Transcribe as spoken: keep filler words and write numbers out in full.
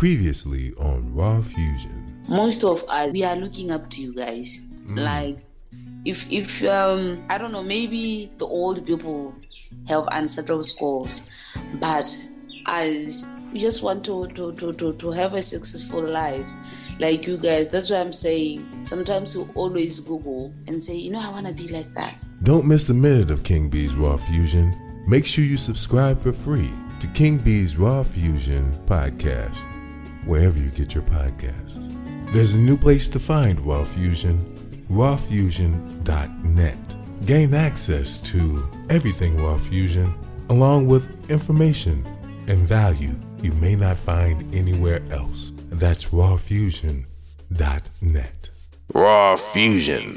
Previously on Raw Fusion. Most of us, we are looking up to you guys. Mm. Like, if, if um, I don't know, maybe the old people have unsettled scores, but as we just want to, to, to, to, to have a successful life, like you guys, that's why I'm saying, sometimes you always Google and say, you know, I want to be like that. Don't miss a minute of King Bee's Raw Fusion. Make sure you subscribe for free to King Bee's Raw Fusion podcast, wherever you get your podcasts. There's a new place to find Raw Fusion, raw fusion dot net. Gain access to everything Raw Fusion, along with information and value you may not find anywhere else. That's raw fusion dot net. Raw Fusion.